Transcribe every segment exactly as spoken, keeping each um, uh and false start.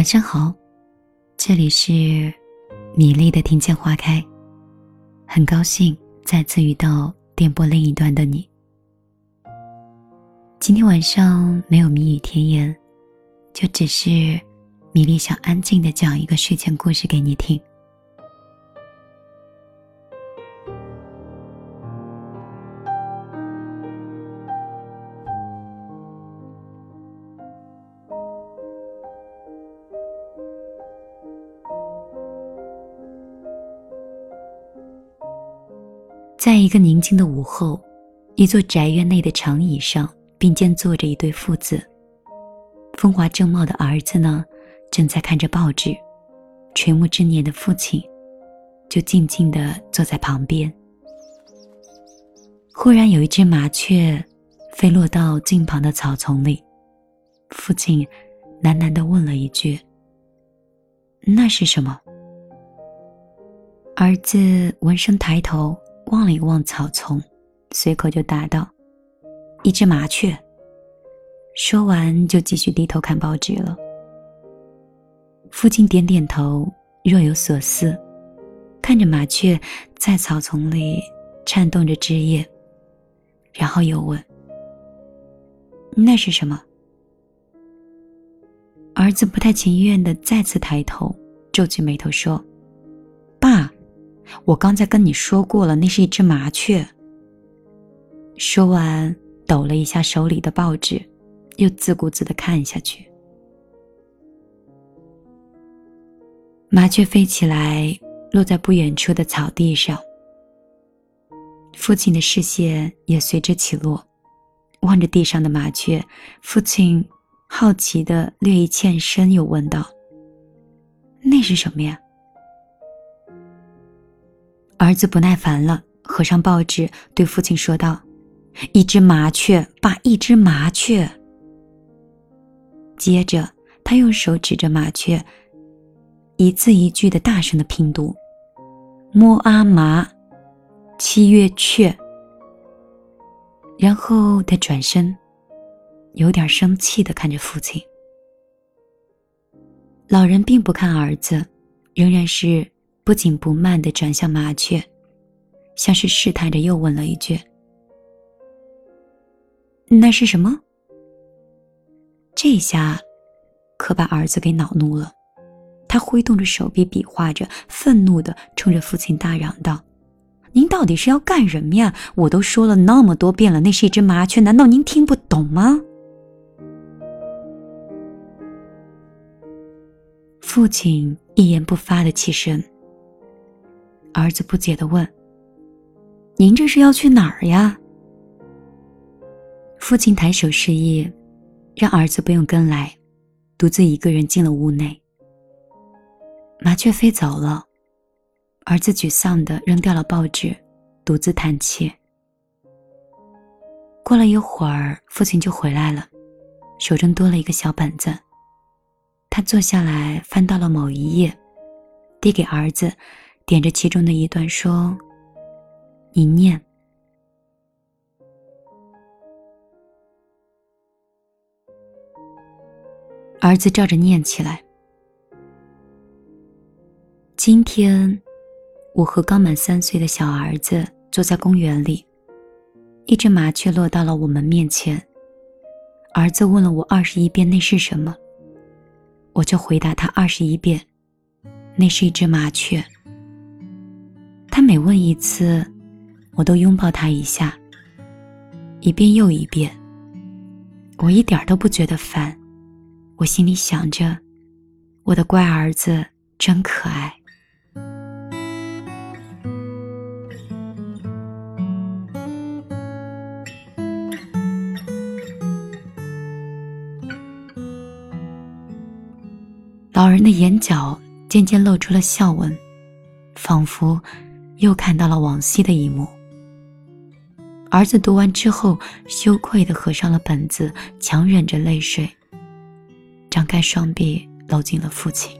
晚上好，这里是米粒的听见花开，很高兴再次遇到电波另一端的你。今天晚上没有谜语甜言，就只是米粒想安静地讲一个睡前故事给你听。在一个宁静的午后，一座宅院内的长椅上并肩坐着一对父子。风华正茂的儿子呢，正在看着报纸，垂暮之年的父亲就静静地坐在旁边。忽然有一只麻雀飞落到近旁的草丛里，父亲喃喃地问了一句：“那是什么？”儿子闻声抬头望了一望草丛，随口就答道：“一只麻雀。”说完就继续低头看报纸了。父亲点点头，若有所思，看着麻雀在草丛里颤动着枝叶，然后又问：“那是什么？”儿子不太情愿地再次抬头，皱起眉头说：“爸，我刚才跟你说过了，那是一只麻雀。”说完抖了一下手里的报纸，又自顾自地看下去。麻雀飞起来，落在不远处的草地上。父亲的视线也随之起落，望着地上的麻雀，父亲好奇地略一欠身，又问道：“那是什么呀？”儿子不耐烦了，合上报纸，对父亲说道：“一只麻雀，爸，一只麻雀。”接着，他用手指着麻雀，一字一句的大声的拼读：“摸阿麻，七月雀。”然后他转身，有点生气的看着父亲。老人并不看儿子，仍然是不紧不慢地转向麻雀，像是试探着又问了一句：“那是什么？”这下可把儿子给恼怒了，他挥动着手臂，比划着，愤怒地冲着父亲大嚷道：“您到底是要干什么呀？我都说了那么多遍了，那是一只麻雀，难道您听不懂吗？”父亲一言不发地起身。儿子不解地问：“您这是要去哪儿呀？”父亲抬手示意，让儿子不用跟来，独自一个人进了屋内。麻雀飞走了，儿子沮丧地扔掉了报纸，独自叹气。过了一会儿，父亲就回来了，手中多了一个小本子。他坐下来，翻到了某一页，递给儿子，点着其中的一段说：“你念。”儿子照着念起来：“今天，我和刚满三岁的小儿子坐在公园里，一只麻雀落到了我们面前。儿子问了我二十一遍那是什么，我就回答他二十一遍，那是一只麻雀。他每问一次，我都拥抱他一下，一遍又一遍。我一点都不觉得烦，我心里想着，我的乖儿子真可爱。”老人的眼角渐渐露出了笑纹，仿佛又看到了往昔的一幕。儿子读完之后，羞愧地合上了本子，强忍着泪水，张开双臂搂紧了父亲。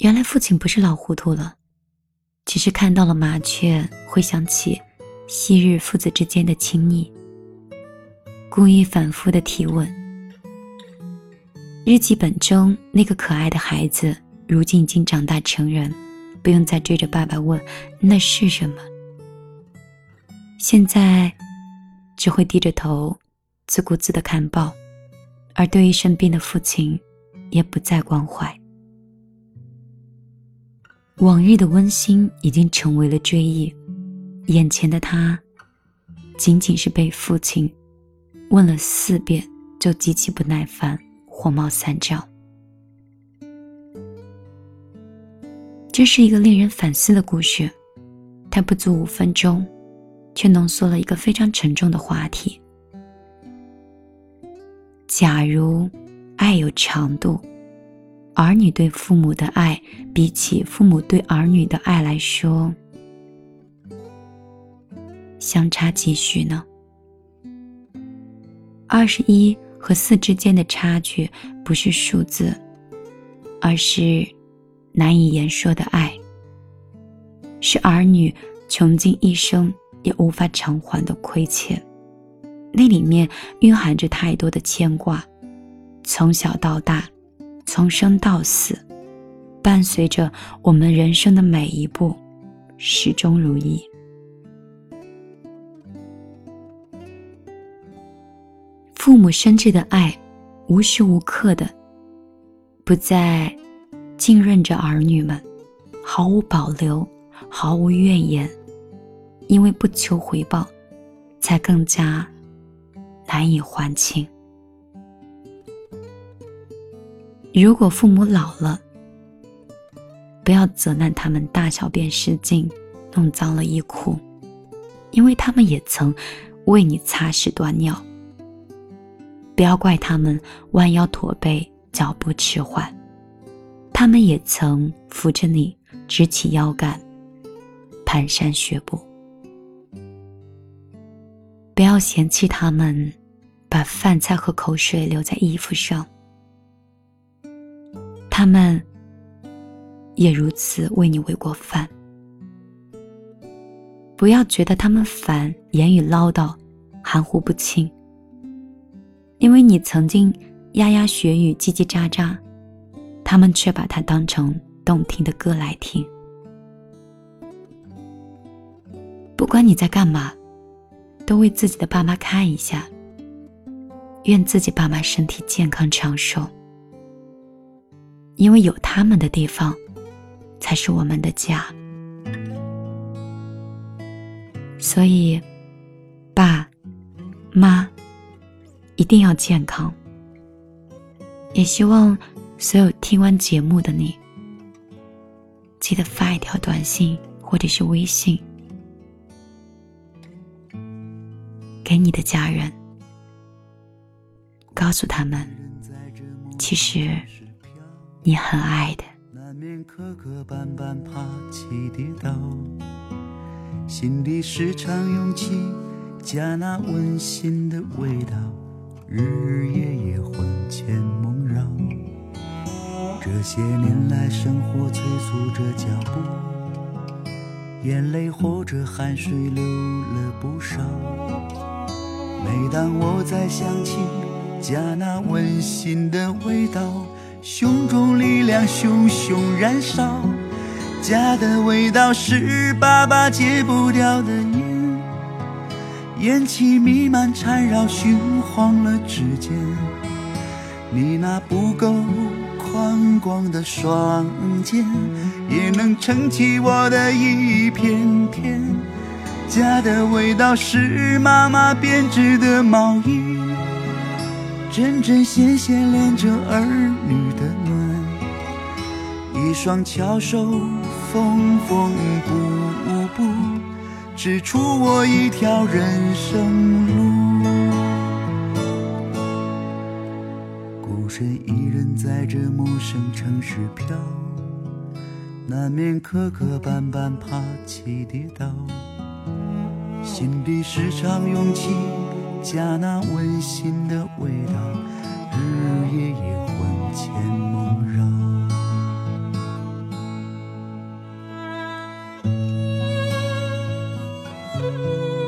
原来父亲不是老糊涂了，只是看到了麻雀，会想起昔日父子之间的情谊，故意反复的提问。日记本中那个可爱的孩子如今已经长大成人，不用再追着爸爸问那是什么，现在只会低着头自顾自地看报，而对于身边的父亲也不再关怀。往日的温馨已经成为了追忆，眼前的他仅仅是被父亲问了四遍就极其不耐烦，火冒三丈。这是一个令人反思的故事，它不足五分钟，却浓缩了一个非常沉重的话题。假如爱有长度，儿女对父母的爱比起父母对儿女的爱来说，相差几许呢？二十一和四之间的差距不是数字，而是难以言说的爱，是儿女穷尽一生也无法偿还的亏欠。那里面蕴含着太多的牵挂，从小到大，从生到死，伴随着我们人生的每一步，始终如一。父母深挚的爱，无时无刻的不再浸润着儿女们，毫无保留，毫无怨言，因为不求回报，才更加难以还清。如果父母老了，不要责难他们大小便失禁，弄脏了衣裤，因为他们也曾为你擦拭端尿。不要怪他们弯腰驼背，脚步迟缓，他们也曾扶着你直起腰杆，蹒跚学步。不要嫌弃他们把饭菜和口水留在衣服上，他们也如此为你喂过饭。不要觉得他们烦，言语唠叨，含糊不清，因为你曾经牙牙学语，叽叽喳喳，他们却把它当成动听的歌来听。不管你在干嘛，都为自己的爸妈看一下，愿自己爸妈身体健康长寿，因为有他们的地方才是我们的家。所以爸妈一定要健康，也希望所有听完节目的你，记得发一条短信或者是微信给你的家人，告诉他们其实你很爱的。难免磕磕绊绊，爬起跌倒，心里时常涌起加那温馨的味道，日日夜夜魂牵梦绕。这些年来生活催促着脚步，眼泪或者汗水流了不少。每当我再想起家那温馨的味道，胸中力量熊熊燃烧。家的味道是爸爸戒不掉的烟，烟气弥漫缠绕，熏黄了指尖。你那不够宽广的双肩，也能撑起我的一片片。家的味道是妈妈编织的毛衣，针针线线连着儿女的暖。一双巧手缝缝补补，指出我一条人生路。孤身一人在这陌生城市飘，难免磕磕绊绊，爬起跌倒，心里时常涌起家那温馨的味道，日日夜夜魂牵梦绕。Thank you.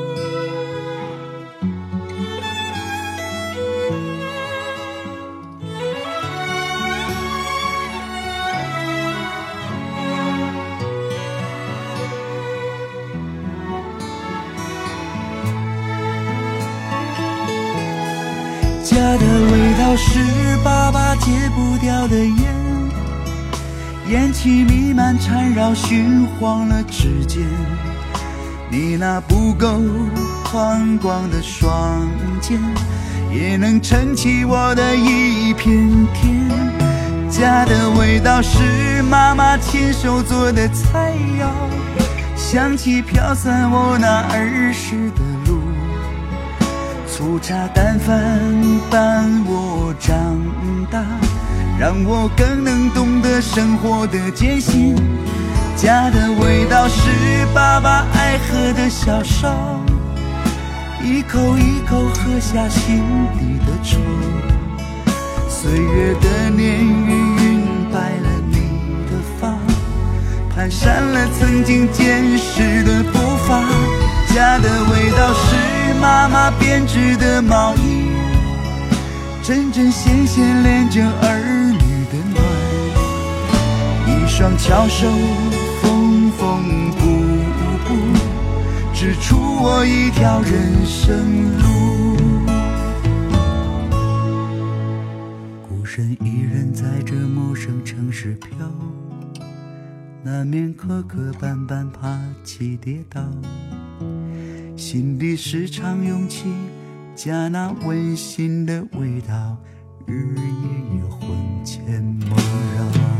家的味道是爸爸戒不掉的烟，烟气弥漫缠绕，熏黄了指尖。你那不够宽广的双肩，也能撑起我的一片天。家的味道是妈妈亲手做的菜肴，香气飘散我那儿时的路，粗茶淡饭伴我长大，让我更能懂得生活的艰辛。家的味道是爸爸爱喝的小烧，一口一口喝下心底的愁。岁月的年月晕白了你的发，蹒跚了曾经坚实的步伐。家的味道是妈妈编织的毛衣，针针线线连着儿双巧手，缝缝补补，指出我一条人生路。孤身一人在这陌生城市飘，难免磕磕绊绊，爬起跌倒，心底时常涌起家那温馨的味道，日夜也魂牵梦绕。